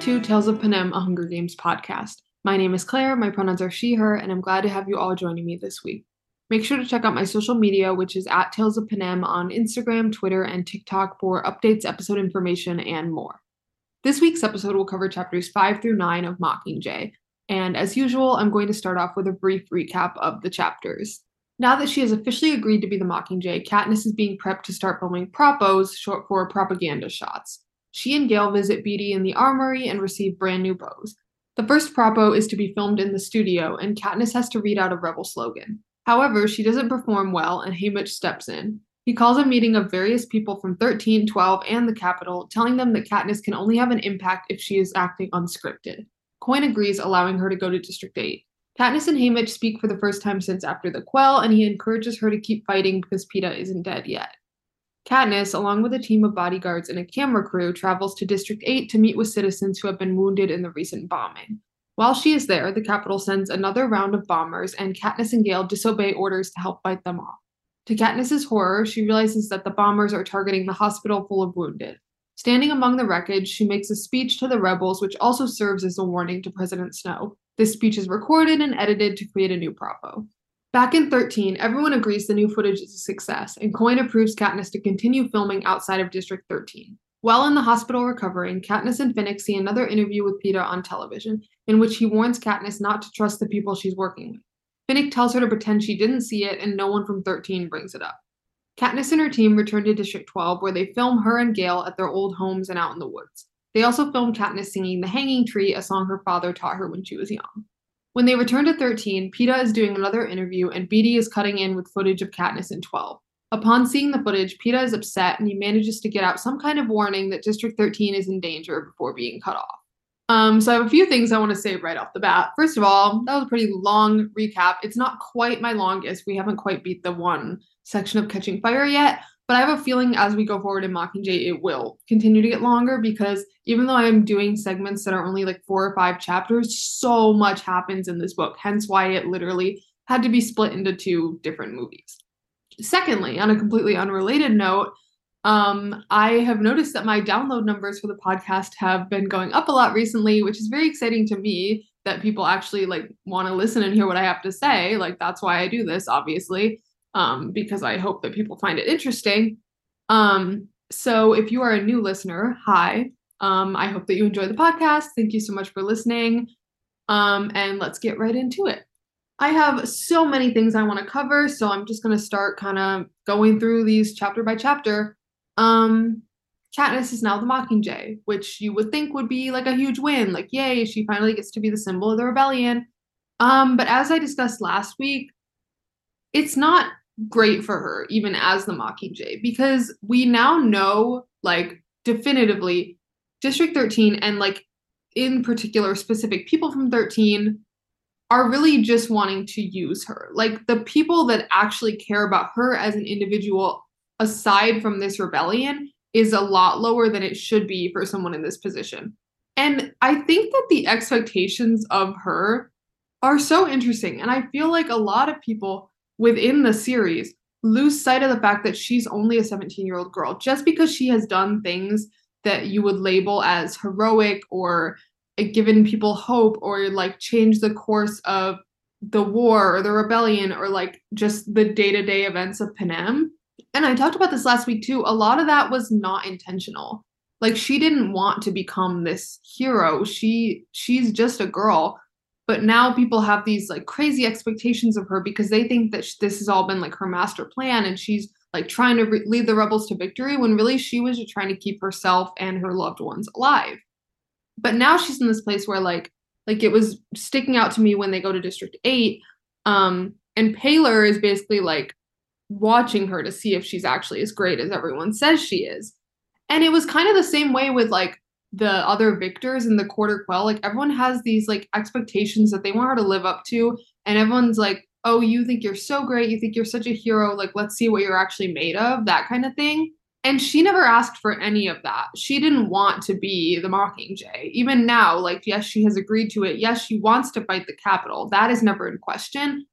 to Tales of Panem, a Hunger Games podcast. My name is Claire, my pronouns are she, her, and I'm glad to have you all joining me this week. Make sure to check out my social media, which is at Tales of Panem on Instagram, Twitter, and TikTok for updates, episode information, and more. This week's episode will cover chapters 5 through 9 of Mockingjay, and as usual, I'm going to start off with a brief recap of the chapters. Now that she has officially agreed to be the Mockingjay, Katniss is being prepped to start filming propos, short for propaganda shots. She and Gale visit Beetee in the armory and receive brand new bows. The first propo is to be filmed in the studio, and Katniss has to read out a rebel slogan. However, she doesn't perform well, and Haymitch steps in. He calls a meeting of various people from 13, 12, and the Capitol, telling them that Katniss can only have an impact if she is acting unscripted. Coin agrees, allowing her to go to District 8. Katniss and Haymitch speak for the first time since after the Quell, and he encourages her to keep fighting because Peeta isn't dead yet. Katniss, along with a team of bodyguards and a camera crew, travels to District 8 to meet with citizens who have been wounded in the recent bombing. While she is there, the Capitol sends another round of bombers, and Katniss and Gale disobey orders to help fight them off. To Katniss's horror, she realizes that the bombers are targeting the hospital full of wounded. Standing among the wreckage, she makes a speech to the rebels, which also serves as a warning to President Snow. This speech is recorded and edited to create a new propo. Back in 13, everyone agrees the new footage is a success, and Coin approves Katniss to continue filming outside of District 13. While in the hospital recovering, Katniss and Finnick see another interview with Peeta on television, in which he warns Katniss not to trust the people she's working with. Finnick tells her to pretend she didn't see it, and no one from 13 brings it up. Katniss and her team return to District 12, where they film her and Gale at their old homes and out in the woods. They also film Katniss singing The Hanging Tree, a song her father taught her when she was young. When they return to 13, Peeta is doing another interview, and Beetee is cutting in with footage of Katniss in 12. Upon seeing the footage, Peeta is upset, and he manages to get out some kind of warning that District 13 is in danger before being cut off. So I have a few things I want to say right off the bat. First of all, that was a pretty long recap. It's not quite my longest. We haven't quite beat the one section of Catching Fire yet, but I have a feeling as we go forward in Mockingjay, it will continue to get longer because even though I'm doing segments that are only like 4 or 5 chapters, so much happens in this book, hence why it literally had to be split into 2 different movies. Secondly, on a completely unrelated note, I have noticed that my download numbers for the podcast have been going up a lot recently, which is very exciting to me that people actually like want to listen and hear what I have to say. Like, that's why I do this, obviously. Because I hope that people find it interesting. So if you are a new listener, hi. I hope that you enjoy the podcast. Thank you so much for listening. And let's get right into it. I have so many things I want to cover, so I'm just going to start kind of going through these chapter by chapter. Katniss is now the Mockingjay, which you would think would be like a huge win. Like, yay, she finally gets to be the symbol of the rebellion. But as I discussed last week, it's not great for her, even as the Mockingjay, because we now know, like, definitively, District 13 and, like, in particular, specific people from 13 are really just wanting to use her. Like, the people that actually care about her as an individual, aside from this rebellion, is a lot lower than it should be for someone in this position. And I think that the expectations of her are so interesting, and I feel like a lot of people within the series lose sight of the fact that she's only a 17-year-old girl. Just because she has done things that you would label as heroic or given people hope or like changed the course of the war or the rebellion or like just the day-to-day events of Panem. And I talked about this last week too. A lot of that was not intentional. Like, she didn't want to become this hero. She's just a girl. But now people have these like crazy expectations of her because they think that this has all been like her master plan and she's like trying to lead the rebels to victory when really she was just trying to keep herself and her loved ones alive. But now she's in this place where like it was sticking out to me when they go to District 8 and Paylor is basically like watching her to see if she's actually as great as everyone says she is. And it was kind of the same way with like the other victors in the Quarter Quell. Like, everyone has these like expectations that they want her to live up to, and everyone's like, oh, you think you're so great, you think you're such a hero, like let's see what you're actually made of, that kind of thing. And she never asked for any of that. She didn't want to be the Mockingjay. Even now, like, yes, she has agreed to it, yes, she wants to fight the Capitol, that is never in question,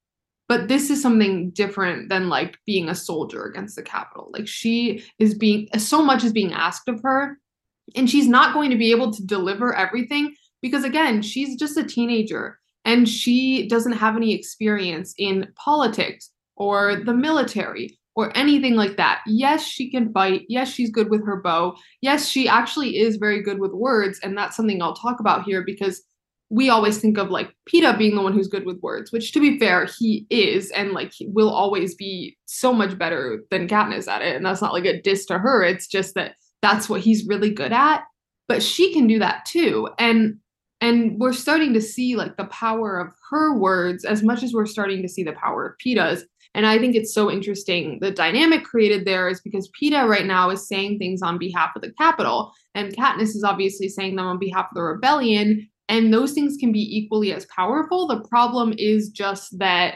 but this is something different than like being a soldier against the Capitol. Like, she is being, so much is being asked of her. And she's not going to be able to deliver everything because, again, she's just a teenager and she doesn't have any experience in politics or the military or anything like that. Yes, she can fight. Yes, she's good with her bow. Yes, she actually is very good with words. And that's something I'll talk about here, because we always think of like Peeta being the one who's good with words, which, to be fair, he is, and like he will always be so much better than Katniss at it. And that's not like a diss to her. It's just that that's what he's really good at, but she can do that too. And we're starting to see like the power of her words as much as we're starting to see the power of Peeta's. And I think it's so interesting. The dynamic created there is because Peeta right now is saying things on behalf of the Capitol, and Katniss is obviously saying them on behalf of the rebellion. And those things can be equally as powerful. The problem is just that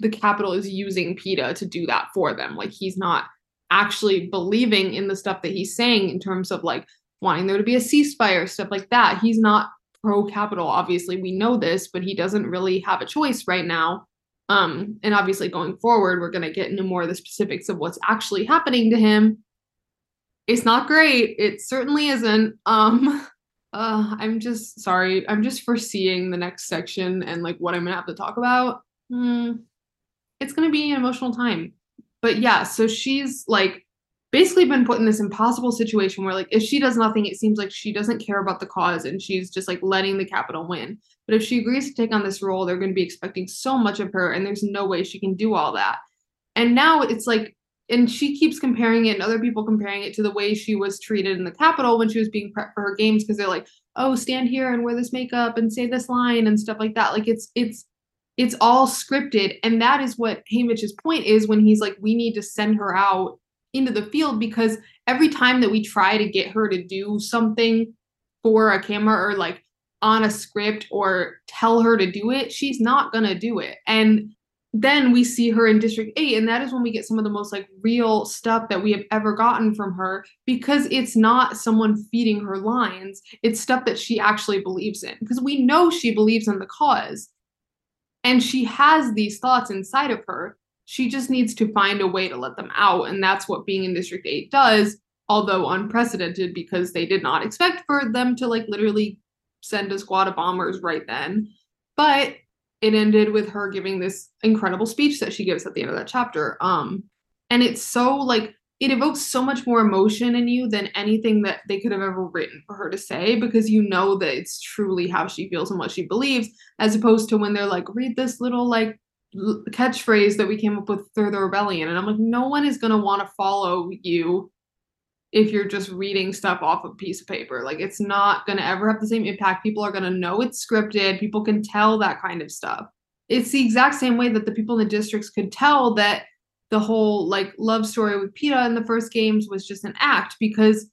the Capitol is using Peeta to do that for them. Like, he's not actually believing in the stuff that he's saying in terms of like wanting there to be a ceasefire, stuff like that. He's not pro-Capitol, obviously. We know this, but he doesn't really have a choice right now. And obviously going forward, we're going to get into more of the specifics of what's actually happening to him. It's not great. It certainly isn't. I'm just sorry. I'm just foreseeing the next section and like what I'm gonna have to talk about. It's gonna be an emotional time. But yeah, so she's like basically been put in this impossible situation where like if she does nothing, it seems like she doesn't care about the cause and she's just like letting the Capitol win. But if she agrees to take on this role, they're gonna be expecting so much of her, and there's no way she can do all that. And now it's like, and she keeps comparing it, and other people comparing it to the way she was treated in the Capitol when she was being prepped for her games, because they're like, oh, stand here and wear this makeup and say this line and stuff like that. Like, it's all scripted. And that is what Haymitch's point is when he's like, we need to send her out into the field, because every time that we try to get her to do something for a camera or like on a script or tell her to do it, she's not going to do it. And then we see her in District 8, and that is when we get some of the most like real stuff that we have ever gotten from her, because it's not someone feeding her lines. It's stuff that she actually believes in, because we know she believes in the cause and she has these thoughts inside of her. She just needs to find a way to let them out. And that's what being in District 8 does, although unprecedented, because they did not expect for them to like literally send a squad of bombers right then. But it ended with her giving this incredible speech that she gives at the end of that chapter. And it's so like, it evokes so much more emotion in you than anything that they could have ever written for her to say, because you know that it's truly how she feels and what she believes, as opposed to when they're like, read this little like catchphrase that we came up with through the rebellion. And I'm like, no one is going to want to follow you if you're just reading stuff off a piece of paper. Like, it's not going to ever have the same impact. People are going to know it's scripted. People can tell that kind of stuff. It's the exact same way that the people in the districts could tell that the whole like love story with Peeta in the first games was just an act, because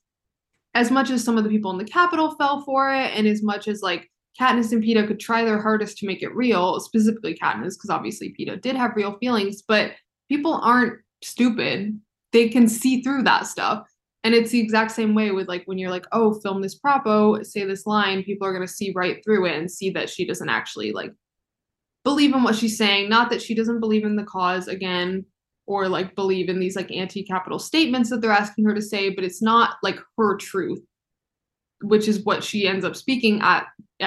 as much as some of the people in the Capitol fell for it, and as much as like Katniss and Peeta could try their hardest to make it real, specifically Katniss, because obviously Peeta did have real feelings, but people aren't stupid. They can see through that stuff. And it's the exact same way with like when you're like, oh, film this propo, say this line, people are going to see right through it and see that she doesn't actually like believe in what she's saying. Not that she doesn't believe in the cause again, or like believe in these like anti-capital statements that they're asking her to say, but it's not like her truth, which is what she ends up speaking at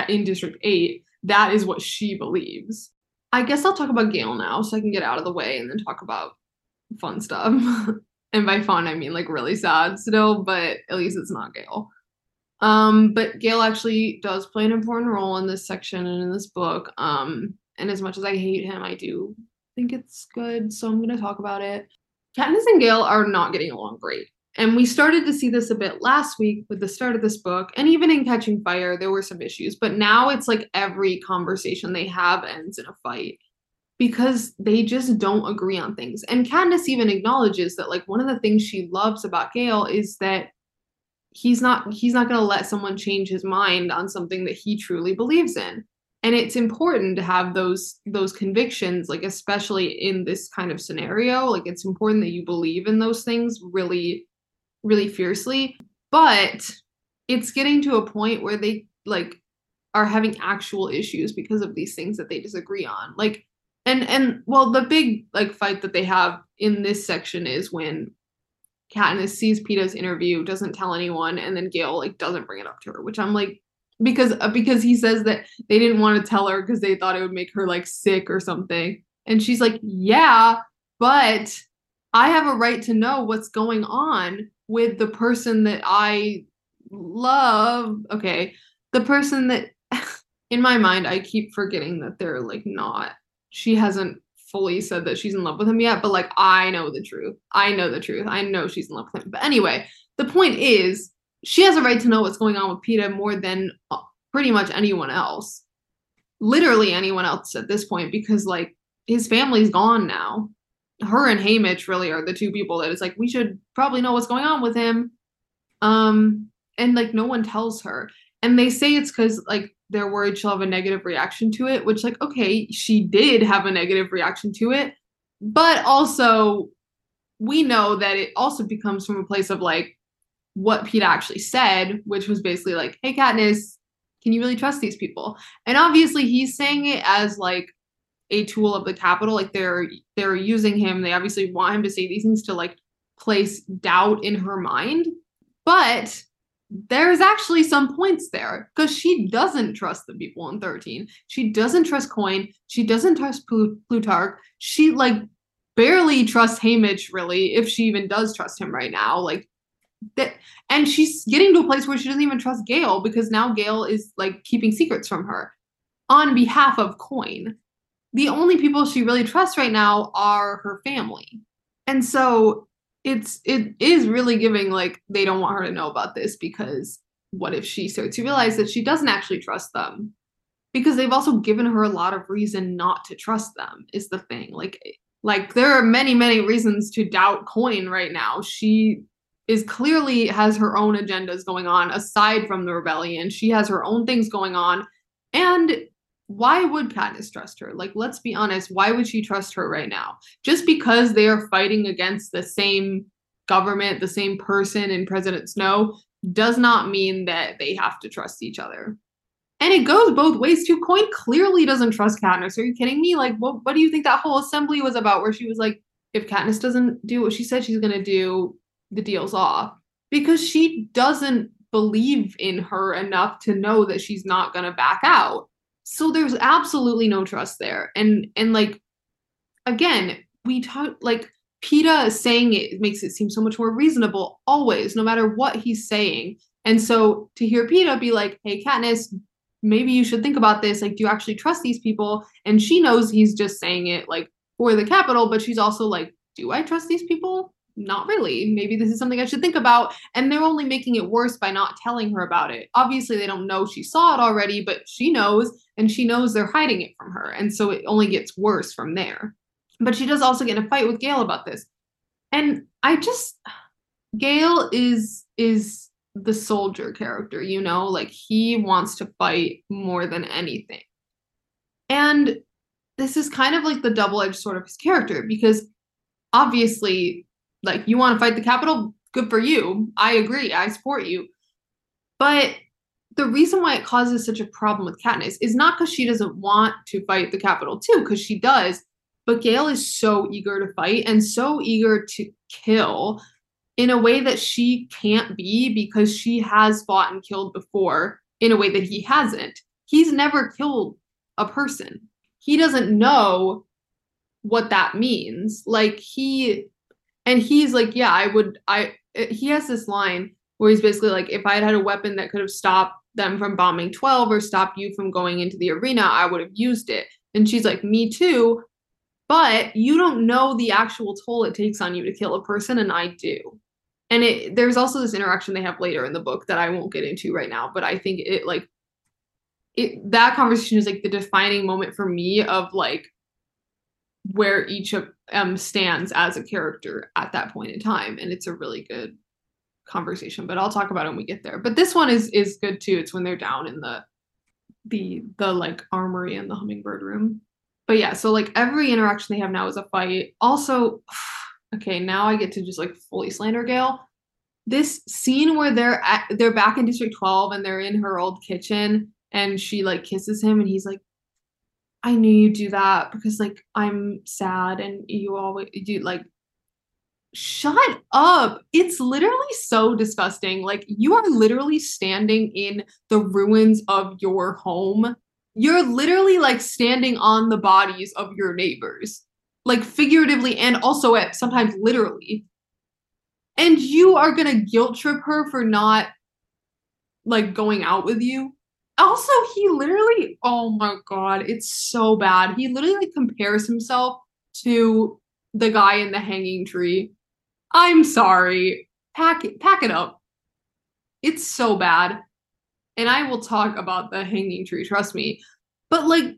in District 8. That is what she believes. I guess I'll talk about Gale now so I can get out of the way and then talk about fun stuff. And by fun, I mean like really sad still, but at least it's not Gale. But Gale actually does play an important role in this section and in this book. And as much as I hate him, I do think it's good, so I'm going to talk about it. Katniss and Gale are not getting along great. And we started to see this a bit last week with the start of this book. And even in Catching Fire, there were some issues. But now it's like every conversation they have ends in a fight, because they just don't agree on things. And Katniss even acknowledges that like one of the things she loves about Gale is that he's not going to let someone change his mind on something that he truly believes in. And it's important to have those convictions, like especially in this kind of scenario. Like, it's important that you believe in those things really, really fiercely. But it's getting to a point where they like are having actual issues because of these things that they disagree on. Like, And well, the big like fight that they have in this section is when Katniss sees Peeta's interview, doesn't tell anyone, and then Gale like doesn't bring it up to her, which I'm like, because he says that they didn't want to tell her because they thought it would make her like sick or something. And she's like, yeah, but I have a right to know what's going on with the person that I love. Okay. The person that in my mind, I keep forgetting that they're like not, she hasn't fully said that she's in love with him yet, but like, I know the truth. I know she's in love with him. But anyway, the point is she has a right to know what's going on with Peeta more than pretty much anyone else, literally anyone else at this point, because like his family's gone now. Her and Haymitch really are the two people that it's like, we should probably know what's going on with him. And like, no one tells her. And they say it's because like they're worried she'll have a negative reaction to it, which like, okay, she did have a negative reaction to it. But also we know that it also becomes from a place of like what Peeta actually said, which was basically like, hey, Katniss, can you really trust these people? And obviously he's saying it as like a tool of the Capitol, like they're using him. They obviously want him to say these things to like place doubt in her mind. But there's actually some points there because she doesn't trust the people in 13. She doesn't trust Coin. She doesn't trust Plutarch. She like barely trusts Haymitch, really, if she even does trust him right now. Like that, and she's getting to a place where she doesn't even trust Gale because now Gale is like keeping secrets from her on behalf of Coin. The only people she really trusts right now are her family. And so it is really giving like they don't want her to know about this because what if she starts to realize that she doesn't actually trust them? Because they've also given her a lot of reason not to trust them is the thing. Like there are many, many reasons to doubt Coin right now. She is clearly has her own agendas going on aside from the rebellion. She has her own things going on. And why would Katniss trust her? Like, let's be honest. Why would she trust her right now? Just because they are fighting against the same government, the same person in President Snow, does not mean that they have to trust each other. And it goes both ways too. Coin clearly doesn't trust Katniss. Are you kidding me? Like, what do you think that whole assembly was about where she was like, if Katniss doesn't do what she said she's going to do, the deal's off? Because she doesn't believe in her enough to know that she's not going to back out. So there's absolutely no trust there. And like, again, we talk like Peeta saying it makes it seem so much more reasonable always, no matter what he's saying. And so to hear Peeta be like, hey, Katniss, maybe you should think about this. Like, do you actually trust these people? And she knows he's just saying it like for the Capitol, but she's also like, do I trust these people? Not really. Maybe this is something I should think about. And they're only making it worse by not telling her about it. Obviously, they don't know she saw it already, but she knows, and she knows they're hiding it from her. And so it only gets worse from there. But she does also get in a fight with Gale about this. And Gale is the soldier character, you know, like he wants to fight more than anything. And this is kind of like the double-edged sword of his character, because obviously, like, you want to fight the Capitol? Good for you. I agree. I support you. But the reason why it causes such a problem with Katniss is not because she doesn't want to fight the Capitol too, because she does. But Gale is so eager to fight and so eager to kill in a way that she can't be, because she has fought and killed before in a way that he hasn't. He's never killed a person. He doesn't know what that means. Like, and he's like, yeah, he has this line where he's basically like, if I had had a weapon that could have stopped them from bombing 12 or stopped you from going into the arena, I would have used it. And she's like, me too. But you don't know the actual toll it takes on you to kill a person. And I do. And there's also this interaction they have later in the book that I won't get into right now. But I think that conversation is like the defining moment for me of like where each of stands as a character at that point in time. And it's a really good conversation, but I'll talk about it when we get there. But this one is good too. It's when they're down in the like armory and the hummingbird room. But yeah, so like every interaction they have now is a fight. Also, okay, now I get to just like fully slander Gale. This scene where they're back in District 12 and they're in her old kitchen and she like kisses him and he's like, I knew you'd do that because like I'm sad and you always do, like shut up. It's literally so disgusting. Like, you are literally standing in the ruins of your home. You're literally like standing on the bodies of your neighbors, like figuratively and also at sometimes literally. And you are going to guilt trip her for not like going out with you. Also, he literally, oh my God, it's so bad. He literally like compares himself to the guy in The Hanging Tree. I'm sorry. Pack it up. It's so bad. And I will talk about The Hanging Tree, trust me. But like,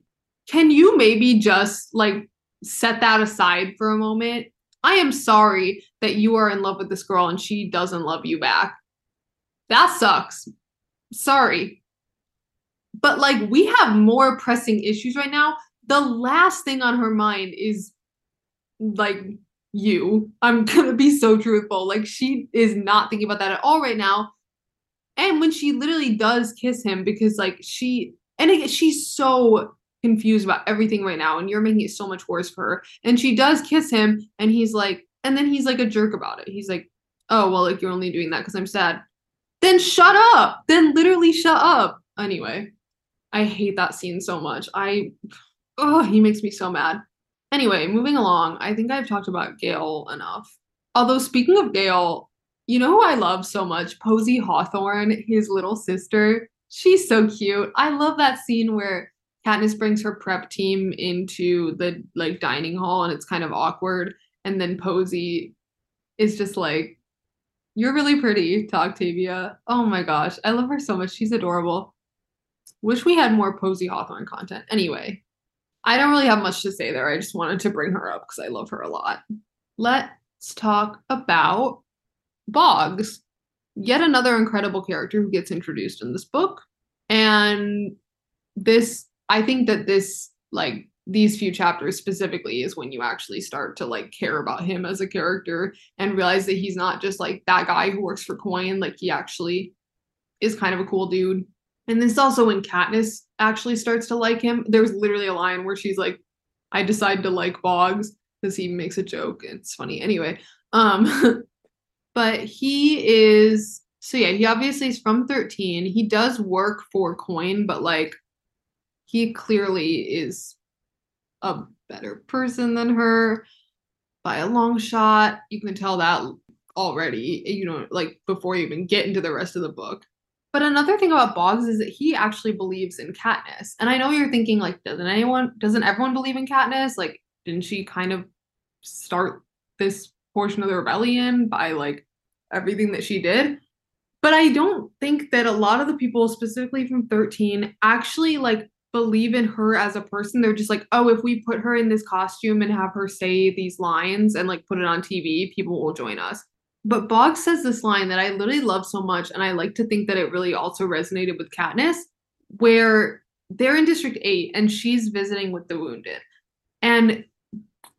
can you maybe just like set that aside for a moment? I am sorry that you are in love with this girl and she doesn't love you back. That sucks. Sorry. But like, we have more pressing issues right now. The last thing on her mind is like you. I'm going to be so truthful. Like, she is not thinking about that at all right now. And when she literally does kiss him, because like she's so confused about everything right now, and you're making it so much worse for her. And she does kiss him, and he's like, and then he's like a jerk about it. He's like, oh, well, like, you're only doing that because I'm sad. Then shut up. Then literally shut up. Anyway, I hate that scene so much. He makes me so mad. Anyway, moving along. I think I've talked about Gale enough. Although, speaking of Gale, you know who I love so much? Posey Hawthorne, his little sister. She's so cute. I love that scene where Katniss brings her prep team into the like dining hall, and it's kind of awkward. And then Posey is just like, you're really pretty, to Octavia. Oh my gosh. I love her so much. She's adorable. Wish we had more Posey Hawthorne content. Anyway, I don't really have much to say there. I just wanted to bring her up because I love her a lot. Let's talk about Boggs, yet another incredible character who gets introduced in this book. And this, I think that this, like, these few chapters specifically is when you actually start to like care about him as a character and realize that he's not just like that guy who works for Coin. Like, he actually is kind of a cool dude. And this is also when Katniss actually starts to like him. There's literally a line where she's like, I decide to like Boggs because he makes a joke. It's funny. Anyway, but he is, so yeah, he obviously is from 13. He does work for Coin, but like, he clearly is a better person than her by a long shot. You can tell that already, you know, like before you even get into the rest of the book. But another thing about Boggs is that he actually believes in Katniss. And I know you're thinking like, doesn't everyone believe in Katniss? Like, didn't she kind of start this portion of the rebellion by like everything that she did? But I don't think that a lot of the people specifically from 13 actually like believe in her as a person. They're just like, oh, if we put her in this costume and have her say these lines and like put it on TV, people will join us. But Boggs says this line that I literally love so much, and I like to think that it really also resonated with Katniss, where they're in District 8 and she's visiting with the wounded. And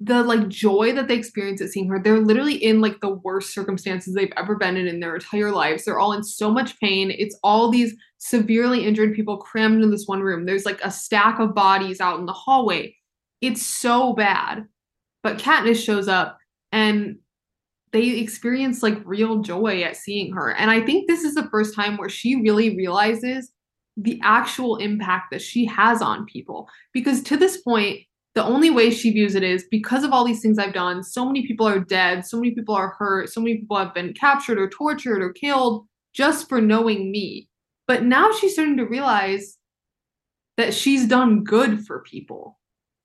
the like joy that they experience at seeing her, they're literally in like the worst circumstances they've ever been in their entire lives. They're all in so much pain. It's all these severely injured people crammed in this one room. There's like a stack of bodies out in the hallway. It's so bad. But Katniss shows up and they experience like real joy at seeing her. And I think this is the first time where she really realizes the actual impact that she has on people. Because to this point, the only way she views it is because of all these things I've done, so many people are dead, so many people are hurt, so many people have been captured or tortured or killed just for knowing me. But now she's starting to realize that she's done good for people.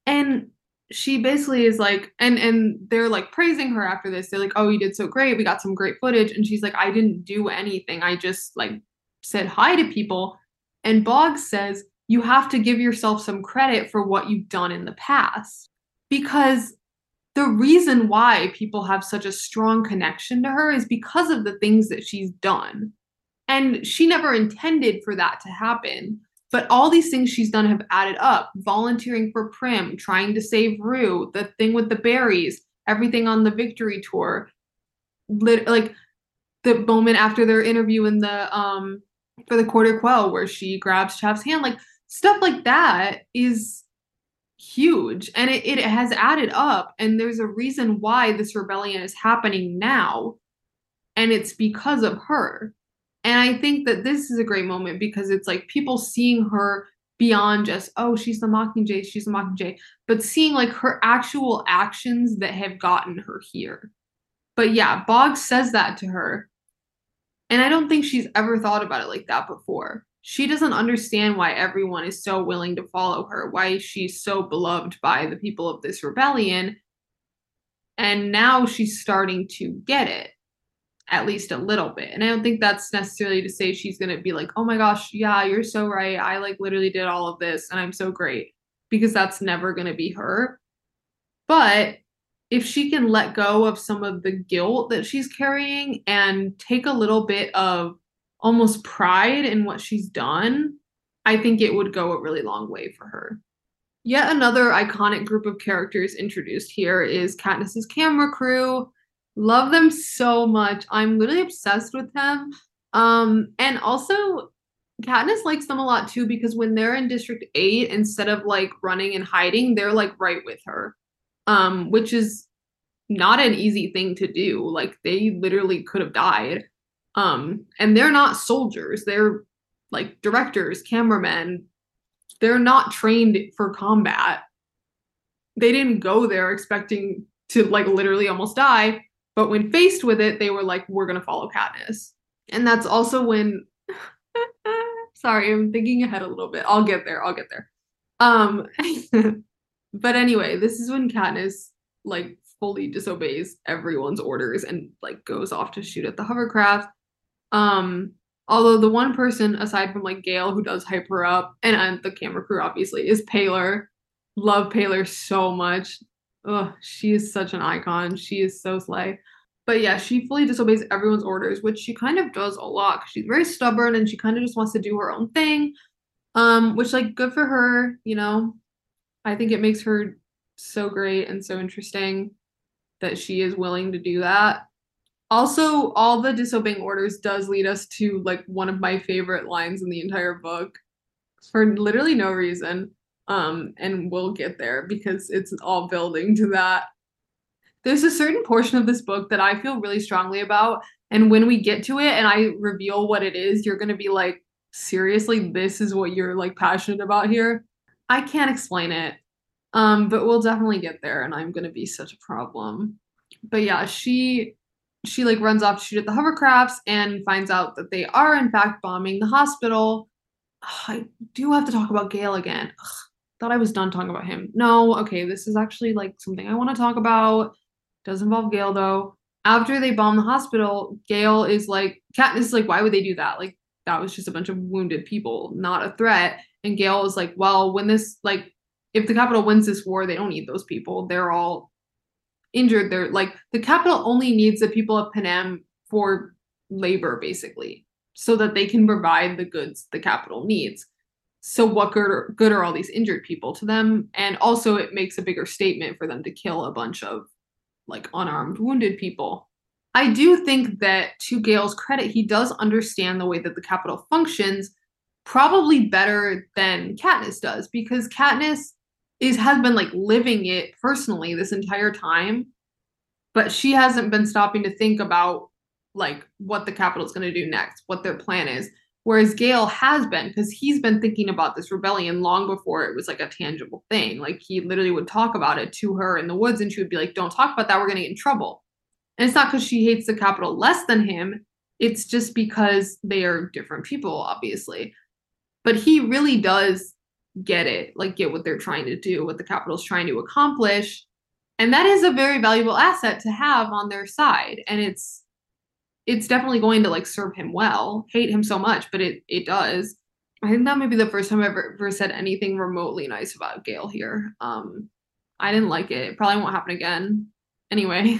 And she basically is like, and they're like praising her after this. They're like, oh, you did so great. We got some great footage. And she's like, I didn't do anything. I just like said hi to people. And Boggs says, you have to give yourself some credit for what you've done in the past, because the reason why people have such a strong connection to her is because of the things that she's done. And she never intended for that to happen, but all these things she's done have added up: volunteering for Prim, trying to save Rue, the thing with the berries, everything on the victory tour, like the moment after their interview in the, for the Quarter Quell where she grabs Chaff's hand, like, stuff like that is huge, and it has added up, and there's a reason why this rebellion is happening now, and it's because of her. And I think that this is a great moment because it's like people seeing her beyond just, oh, she's the Mockingjay, but seeing like her actual actions that have gotten her here. But yeah, Boggs says that to her, and I don't think she's ever thought about it like that before. She doesn't understand why everyone is so willing to follow her, why she's so beloved by the people of this rebellion. And now she's starting to get it, at least a little bit. And I don't think that's necessarily to say she's going to be like, oh my gosh, yeah, you're so right. I like literally did all of this and I'm so great, because that's never going to be her. But if she can let go of some of the guilt that she's carrying and take a little bit of almost pride in what she's done, I think it would go a really long way for her. Yet another iconic group of characters introduced here is Katniss's camera crew. Love them so much. I'm literally obsessed with them. And also, Katniss likes them a lot too, because when they're in District 8, instead of like running and hiding, they're like right with her, which is not an easy thing to do. Like, they literally could have died. And they're not soldiers. They're like directors, cameramen. They're not trained for combat. They didn't go there expecting to like literally almost die. But when faced with it, they were like, we're going to follow Katniss. And that's also when, sorry, I'm thinking ahead a little bit. I'll get there. But anyway, this is when Katniss like fully disobeys everyone's orders and like goes off to shoot at the hovercraft. Although the one person aside from like Gale who does hype her up, and the camera crew obviously, is Paylor. Love Paylor so much. Ugh, she is such an icon. She is so slay. But yeah, she fully disobeys everyone's orders, which she kind of does a lot because she's very stubborn and she kind of just wants to do her own thing. Which like good for her, you know. I think it makes her so great and so interesting that she is willing to do that. Also, all the disobeying orders does lead us to like one of my favorite lines in the entire book for literally no reason. And we'll get there because it's all building to that. There's a certain portion of this book that I feel really strongly about, and when we get to it and I reveal what it is, you're going to be like, seriously, this is what you're like passionate about here? I can't explain it. But we'll definitely get there, and I'm going to be such a problem. But yeah, she like runs off to shoot at the hovercrafts and finds out that they are in fact bombing the hospital. Ugh, I do have to talk about Gale again. Ugh, thought I was done talking about him. No, okay, this is actually like something I want to talk about. Does involve Gale though. After they bomb the hospital, Gale is like, Katniss is like, why would they do that? Like, that was just a bunch of wounded people, not a threat. And Gale is like, well, when this like, if the Capitol wins this war, they don't need those people. They're all injured. They're like, the Capitol only needs the people of Panem for labor, basically, so that they can provide the goods the Capitol needs. So what good are all these injured people to them? And also it makes a bigger statement for them to kill a bunch of like unarmed wounded people. I do think that, to Gale's credit, he does understand the way that the Capitol functions probably better than Katniss does, because Katniss has been like living it personally this entire time, but she hasn't been stopping to think about like what the Capitol is going to do next, what their plan is. Whereas Gale has been, because he's been thinking about this rebellion long before it was like a tangible thing. Like, he literally would talk about it to her in the woods and she would be like, don't talk about that, we're going to get in trouble. And it's not because she hates the Capitol less than him. It's just because they are different people, obviously. But he really does get it, like get what they're trying to do, what the Capitol's trying to accomplish. And that is a very valuable asset to have on their side. And it's definitely going to like serve him well. Hate him so much, but it does. I think that may be the first time I've ever said anything remotely nice about Gale here. I didn't like it. It probably won't happen again. Anyway,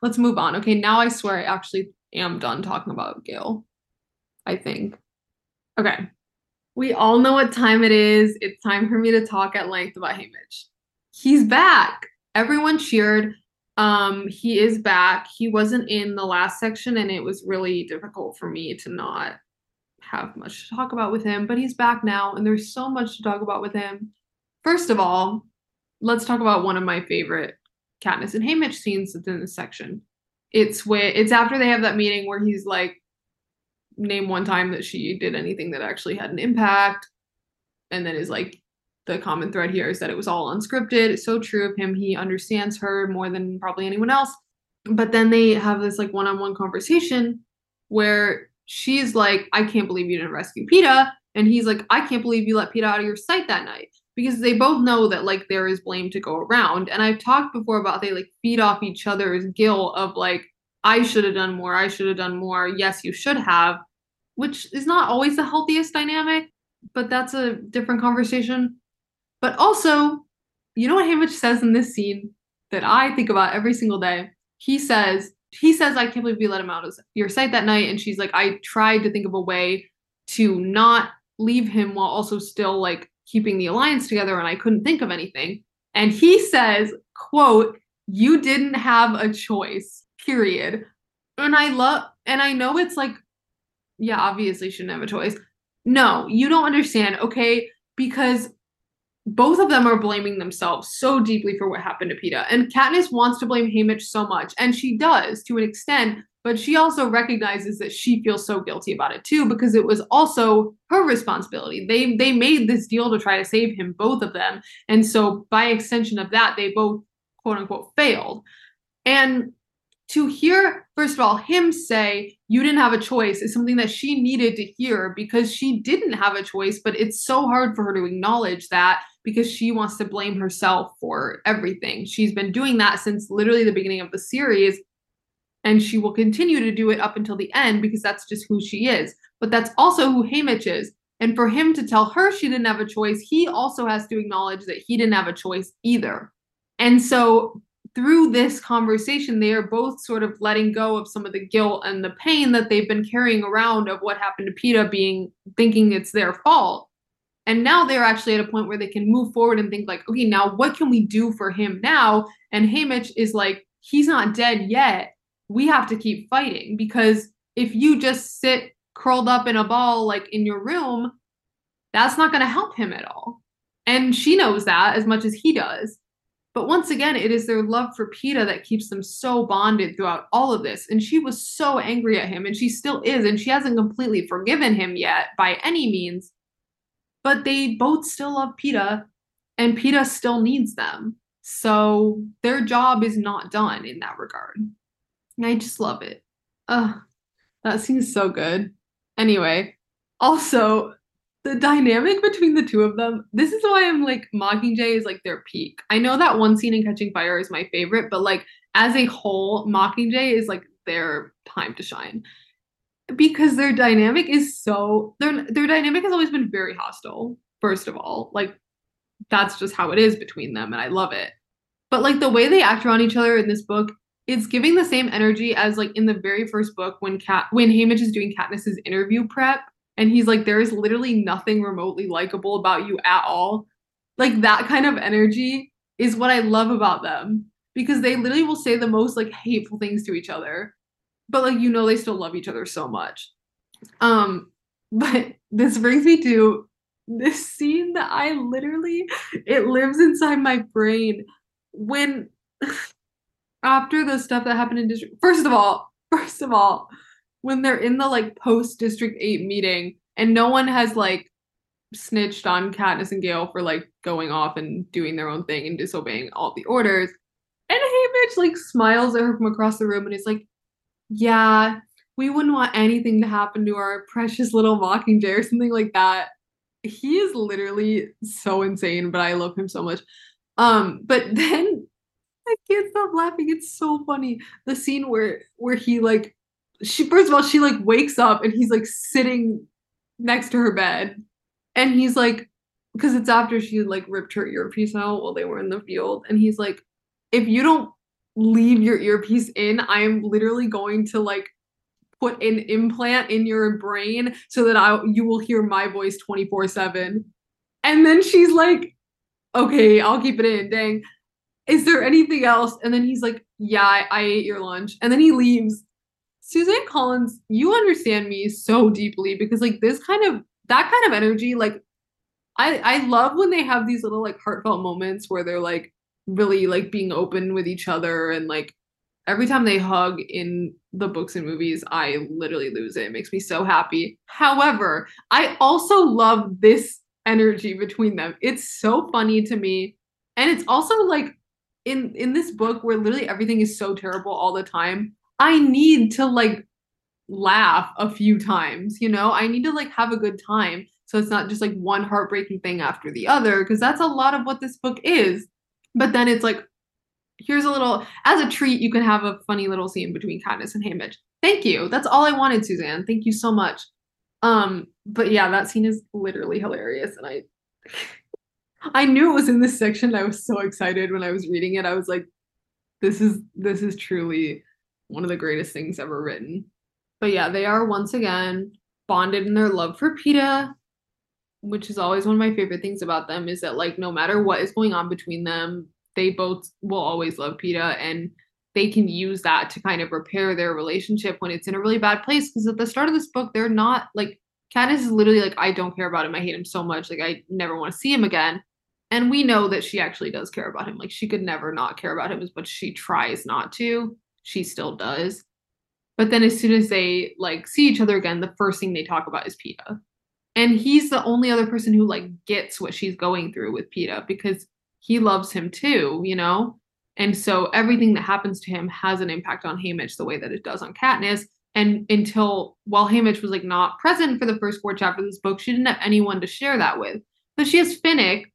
let's move on. Okay, now I swear I actually am done talking about Gale, I think. Okay. We all know what time it is. It's time for me to talk at length about Haymitch. He's back. Everyone cheered. He is back. He wasn't in the last section, and it was really difficult for me to not have much to talk about with him. But he's back now, and there's so much to talk about with him. First of all, let's talk about one of my favorite Katniss and Haymitch scenes within this section. It's after they have that meeting where he's like, name one time that she did anything that actually had an impact. And then is like, the common thread here is that it was all unscripted. It's so true of him. He understands her more than probably anyone else. But then they have this like one-on-one conversation where she's like, I can't believe you didn't rescue Peeta. And he's like, I can't believe you let Peeta out of your sight that night. Because they both know that like there is blame to go around. And I've talked before about they like feed off each other's guilt of like, I should have done more. I should have done more. Yes, you should have. Which is not always the healthiest dynamic, but that's a different conversation. But also, you know what Haymitch says in this scene that I think about every single day? He says, I can't believe we let him out of your sight that night. And she's like, I tried to think of a way to not leave him while also still like keeping the alliance together. And I couldn't think of anything. And he says, quote, you didn't have a choice, period. And I know it's like, yeah, obviously shouldn't have a choice. No, you don't understand. Okay. Because both of them are blaming themselves so deeply for what happened to Peeta. And Katniss wants to blame Haymitch so much. And she does to an extent, but she also recognizes that she feels so guilty about it too, because it was also her responsibility. They made this deal to try to save him, both of them. And so by extension of that, they both quote unquote failed. And to hear, first of all, him say, you didn't have a choice is something that she needed to hear because she didn't have a choice, but it's so hard for her to acknowledge that because she wants to blame herself for everything. She's been doing that since literally the beginning of the series, and she will continue to do it up until the end because that's just who she is. But that's also who Haymitch is. And for him to tell her she didn't have a choice, he also has to acknowledge that he didn't have a choice either. And so through this conversation, they are both sort of letting go of some of the guilt and the pain that they've been carrying around of what happened to Peeta thinking it's their fault. And now they're actually at a point where they can move forward and think like, okay, now what can we do for him now? And Haymitch is like, he's not dead yet. We have to keep fighting because if you just sit curled up in a ball, like in your room, that's not going to help him at all. And she knows that as much as he does. But once again, it is their love for Peeta that keeps them so bonded throughout all of this. And she was so angry at him, and she still is, and she hasn't completely forgiven him yet by any means. But they both still love Peeta, and Peeta still needs them. So their job is not done in that regard. And I just love it. That seems so good. Anyway, also, the dynamic between the two of them, this is why I'm like, Mockingjay is like their peak. I know that one scene in Catching Fire is my favorite, but like as a whole, Mockingjay is like their time to shine because their dynamic is so, their dynamic has always been very hostile, first of all. Like that's just how it is between them, and I love it. But like the way they act around each other in this book, it's giving the same energy as like in the very first book when Haymitch is doing Katniss's interview prep. And he's like, there is literally nothing remotely likable about you at all. Like that kind of energy is what I love about them because they literally will say the most like hateful things to each other. But like, you know, they still love each other so much. But this brings me to this scene that I literally, it lives inside my brain when after the stuff that happened in District, first of all, when they're in the like post District 8 meeting and no one has like snitched on Katniss and Gale for like going off and doing their own thing and disobeying all the orders. And Haymitch like smiles at her from across the room and is like, yeah, we wouldn't want anything to happen to our precious little Mockingjay or something like that. He is literally so insane, but I love him so much. But then I can't stop laughing. It's so funny. The scene where he like, She like wakes up and he's like sitting next to her bed and he's like, because it's after she like ripped her earpiece out while they were in the field. And he's like, if you don't leave your earpiece in, I am literally going to like put an implant in your brain so that you will hear my voice 24/7. And then she's like, okay, I'll keep it in. Dang. Is there anything else? And then he's like, yeah, I ate your lunch. And then he leaves. Suzanne Collins, you understand me so deeply because like this kind of, that kind of energy, like I love when they have these little like heartfelt moments where they're like really like being open with each other, and like every time they hug in the books and movies, I literally lose it. It makes me so happy. However, I also love this energy between them. It's so funny to me. And it's also like in this book where literally everything is so terrible all the time, I need to like laugh a few times, you know? I need to like have a good time. So it's not just like one heartbreaking thing after the other, because that's a lot of what this book is. But then it's like, here's a little, as a treat, you can have a funny little scene between Katniss and Haymitch. Thank you. That's all I wanted, Suzanne. Thank you so much. But yeah, that scene is literally hilarious. And I knew it was in this section. I was so excited when I was reading it. I was like, this is truly one of the greatest things ever written. But yeah, they are once again bonded in their love for Peeta, which is always one of my favorite things about them, is that like no matter what is going on between them, they both will always love Peeta, and they can use that to kind of repair their relationship when it's in a really bad place. Because at the start of this book, they're not like, Katniss is literally like, I don't care about him. I hate him so much. Like, I never want to see him again. And we know that she actually does care about him. Like, she could never not care about him as much. She tries not to. She still does. But then as soon as they like see each other again, the first thing they talk about is Peeta. And he's the only other person who like gets what she's going through with Peeta, because he loves him too, you know? And so everything that happens to him has an impact on Haymitch the way that it does on Katniss. And while Haymitch was like not present for the first 4 chapters of this book, she didn't have anyone to share that with. But she has Finnick,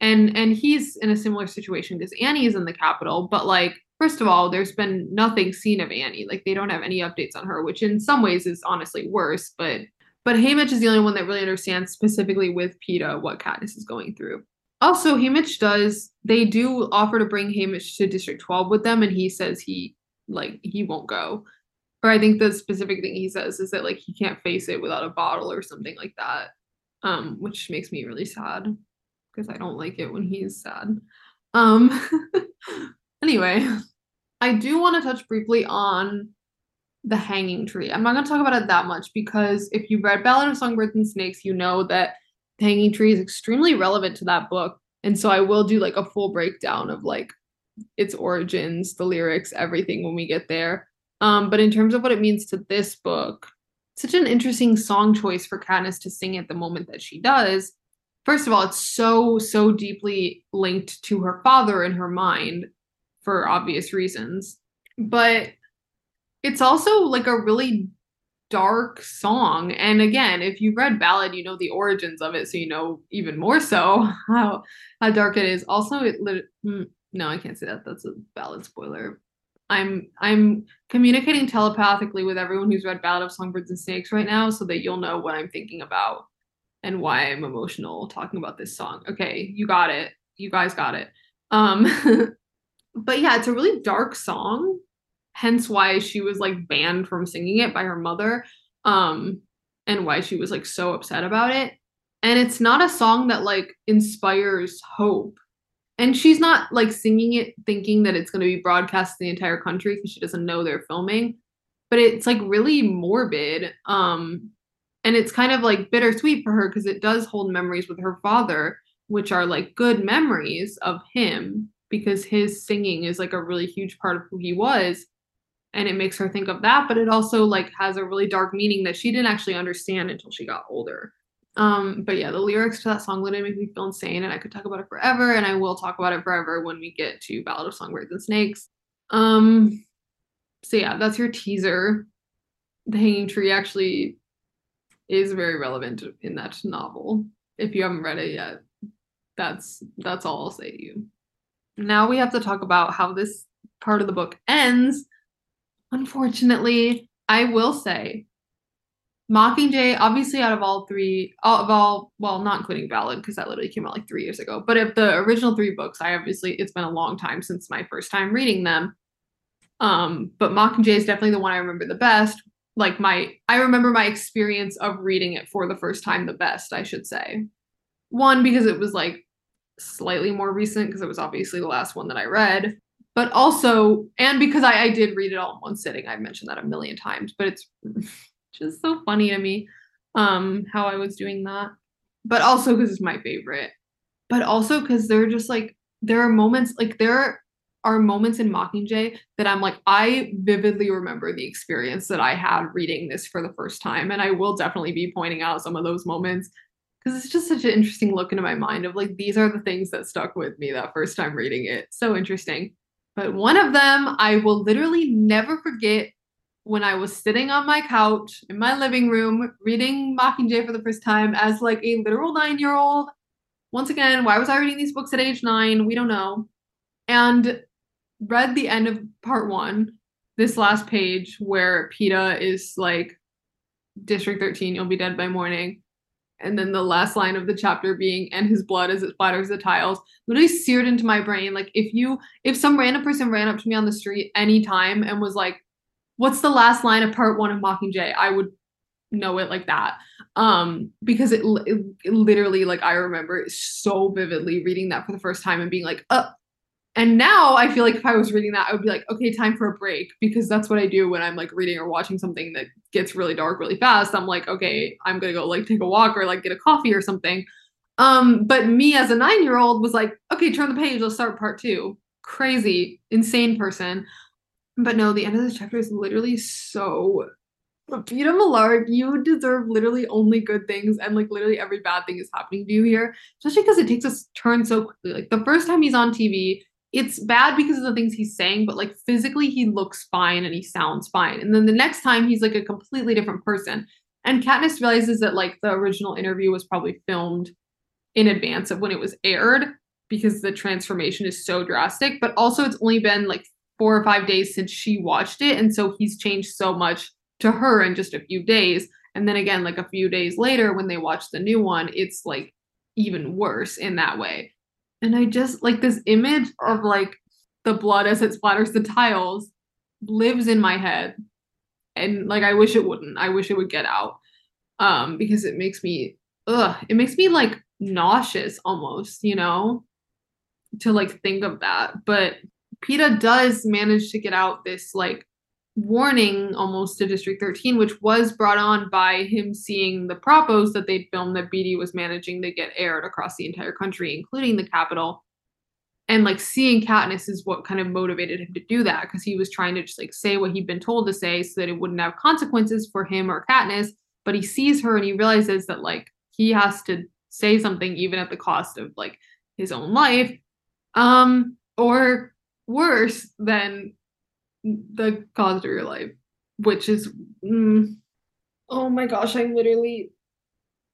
and he's in a similar situation because Annie is in the Capitol. But like, first of all, there's been nothing seen of Annie. Like, they don't have any updates on her, which in some ways is honestly worse. But Haymitch is the only one that really understands specifically with Peeta what Katniss is going through. Also, Haymitch they do offer to bring Haymitch to District 12 with them, and he says he won't go. Or I think the specific thing he says is that like he can't face it without a bottle or something like that, which makes me really sad because I don't like it when he's sad. Anyway, I do want to touch briefly on The Hanging Tree. I'm not going to talk about it that much because if you read Ballad of Songbirds and Snakes, you know that The Hanging Tree is extremely relevant to that book. And so I will do like a full breakdown of like its origins, the lyrics, everything when we get there. But in terms of what it means to this book, such an interesting song choice for Katniss to sing at the moment that she does. First of all, it's so, so deeply linked to her father in her mind for obvious reasons. But it's also like a really dark song. And again, if you read Ballad, you know the origins of it. So you know even more so how dark it is. Also, no, I can't say that. That's a Ballad spoiler. I'm communicating telepathically with everyone who's read Ballad of Songbirds and Snakes right now so that you'll know what I'm thinking about and why I'm emotional talking about this song. Okay, you got it. You guys got it. But yeah, it's a really dark song. Hence why she was like banned from singing it by her mother, and why she was like so upset about it. And it's not a song that like inspires hope. And she's not like singing it thinking that it's going to be broadcast in the entire country because she doesn't know they're filming. But it's like really morbid. And it's kind of like bittersweet for her because it does hold memories with her father, which are like good memories of him because his singing is like a really huge part of who he was. And it makes her think of that, but it also like has a really dark meaning that she didn't actually understand until she got older. But yeah, the lyrics to that song literally make me feel insane, and I could talk about it forever, and I will talk about it forever when we get to Ballad of Songbirds and Snakes. So yeah, that's your teaser. The Hanging Tree actually is very relevant in that novel. If you haven't read it yet, that's all I'll say to you. Now we have to talk about how this part of the book ends. Unfortunately, I will say, Mockingjay, obviously not including Ballad, because that literally came out like 3 years ago, but of the original 3 books, it's been a long time since my first time reading them. But Mockingjay is definitely the one I remember the best. Like I remember my experience of reading it for the first time the best, I should say. One, because it was like slightly more recent, because it was obviously the last one that I read. But also, and because I did read it all in one sitting, I've mentioned that a million times, but it's just so funny to me how I was doing that. but also because it's my favorite, but also because they're just like, there are moments, like there are moments in Mockingjay that I'm like, I vividly remember the experience that I had reading this for the first time. And I will definitely be pointing out some of those moments because it's just such an interesting look into my mind of like, these are the things that stuck with me that first time reading it. So interesting. But one of them I will literally never forget. When I was sitting on my couch in my living room reading Mockingjay for the first time as like a literal 9-year-old. Once again, why was I reading these books at age 9? We don't know. And read the end of part 1, this last page where Peeta is like, District 13, you'll be dead by morning. And then the last line of the chapter being, and his blood as it splatters the tiles, literally seared into my brain. Like if some random person ran up to me on the street anytime and was like, what's the last line of part 1 of Mockingjay? I would know it like that. Because it literally, like, I remember it so vividly reading that for the first time and being like, and now I feel like if I was reading that, I would be like, okay, time for a break, because that's what I do when I'm like reading or watching something that gets really dark really fast. I'm like, okay, I'm going to go like take a walk or like get a coffee or something. But me as a 9-year-old was like, okay, turn the page. Let's start part 2. Crazy, insane person. But no, the end of the chapter is literally so... Peeta Millard, you deserve literally only good things, and like literally every bad thing is happening to you here. Especially because it takes a turn so quickly. Like the first time he's on TV, it's bad because of the things he's saying, but like physically he looks fine and he sounds fine. And then the next time he's like a completely different person. And Katniss realizes that like the original interview was probably filmed in advance of when it was aired because the transformation is so drastic. But also it's only been like 4 or 5 days since she watched it. And so he's changed so much to her in just a few days. And then again, like a few days later, when they watch the new one, it's like even worse in that way. And I just like this image of like the blood as it splatters the tiles lives in my head. And like, I wish it wouldn't, I wish it would get out. Because it makes me, it makes me like nauseous almost, you know, to like think of that. But Peeta does manage to get out this like warning almost to District 13, which was brought on by him seeing the propos that they'd filmed that Beetee was managing to get aired across the entire country, including the Capitol. And like seeing Katniss is what kind of motivated him to do that, because he was trying to just like say what he'd been told to say so that it wouldn't have consequences for him or Katniss. But he sees her and he realizes that like he has to say something even at the cost of like his own life. Or worse than the cost of your life, which is oh my gosh, I'm literally,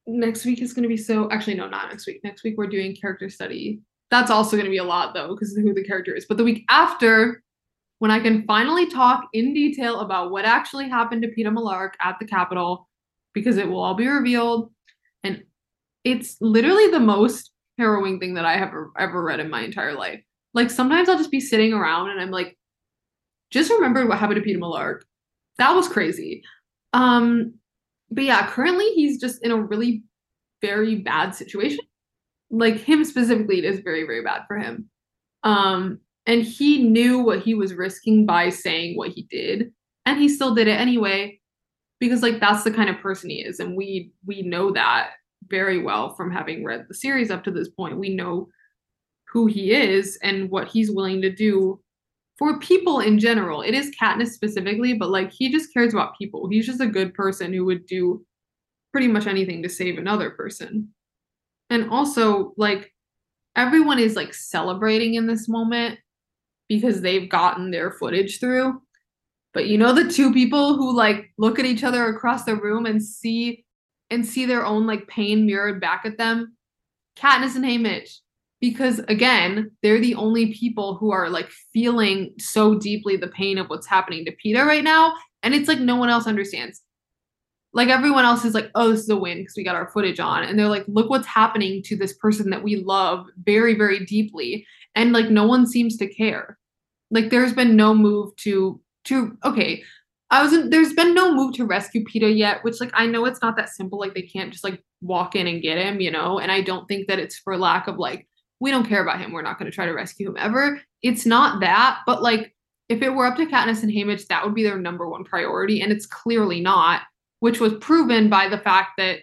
next week is going to be so, actually no, not next week, next week we're doing character study. That's also going to be a lot though because of who the character is. But the week after, when I can finally talk in detail about what actually happened to Peeta Millard at the Capitol, because it will all be revealed, and it's literally the most harrowing thing that I have ever read in my entire life. Like, sometimes I'll just be sitting around and I'm like, just remembered what happened to Peeta Millard. That was crazy. But yeah, currently he's just in a really very bad situation. Like, him specifically, it is very, very bad for him. And he knew what he was risking by saying what he did. And he still did it anyway. Because, like, that's the kind of person he is. And we know that very well from having read the series up to this point. We know who he is and what he's willing to do for people in general. It is Katniss specifically, but like he just cares about people. He's just a good person who would do pretty much anything to save another person. And also, like, everyone is like celebrating in this moment because they've gotten their footage through. But you know, the two people who like look at each other across the room and see their own like pain mirrored back at them? Katniss and Haymitch. Because again, they're the only people who are like feeling so deeply the pain of what's happening to Peeta right now. And it's like no one else understands. Like everyone else is like, oh, this is a win because we got our footage on. And they're like, look what's happening to this person that we love very, very deeply. And like no one seems to care. Like there's been no move there's been no move to rescue Peeta yet, which like I know it's not that simple. Like they can't just like walk in and get him, you know? And I don't think that it's for lack of like, we don't care about him, we're not going to try to rescue him ever. It's not that, but like if it were up to Katniss and Haymitch, that would be their number one priority. And it's clearly not, which was proven by the fact that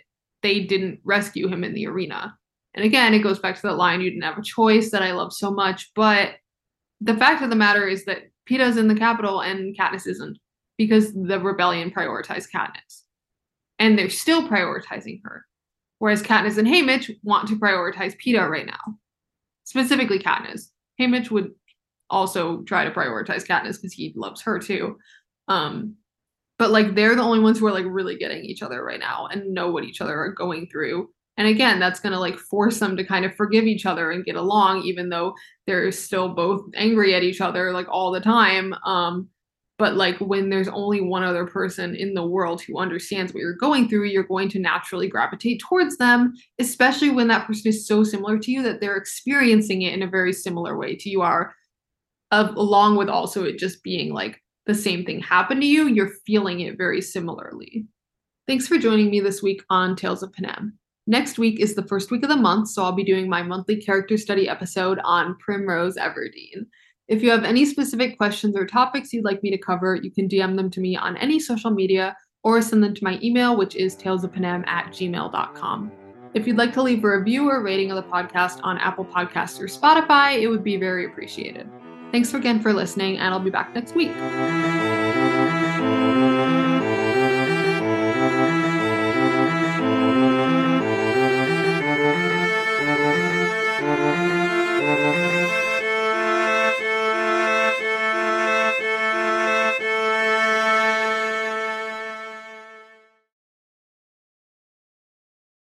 they didn't rescue him in the arena. And again, it goes back to that line, you didn't have a choice, that I love so much. But the fact of the matter is that Peeta's in the Capitol and Katniss isn't, because the rebellion prioritized Katniss. And they're still prioritizing her. Whereas Katniss and Haymitch want to prioritize Peeta right now. Specifically Katniss. Haymitch would also try to prioritize Katniss because he loves her too. But like, they're the only ones who are like really getting each other right now and know what each other are going through. And again, that's going to like force them to kind of forgive each other and get along, even though they're still both angry at each other like all the time. But like, when there's only one other person in the world who understands what you're going through, you're going to naturally gravitate towards them, especially when that person is so similar to you that they're experiencing it in a very similar way to you are, along with also it just being like the same thing happened to you. You're feeling it very similarly. Thanks for joining me this week on Tales of Panem. Next week is the first week of the month, so I'll be doing my monthly character study episode on Primrose Everdeen. If you have any specific questions or topics you'd like me to cover, you can DM them to me on any social media or send them to my email, which is talesofpanem@gmail.com. If you'd like to leave a review or rating of the podcast on Apple Podcasts or Spotify, it would be very appreciated. Thanks again for listening, and I'll be back next week.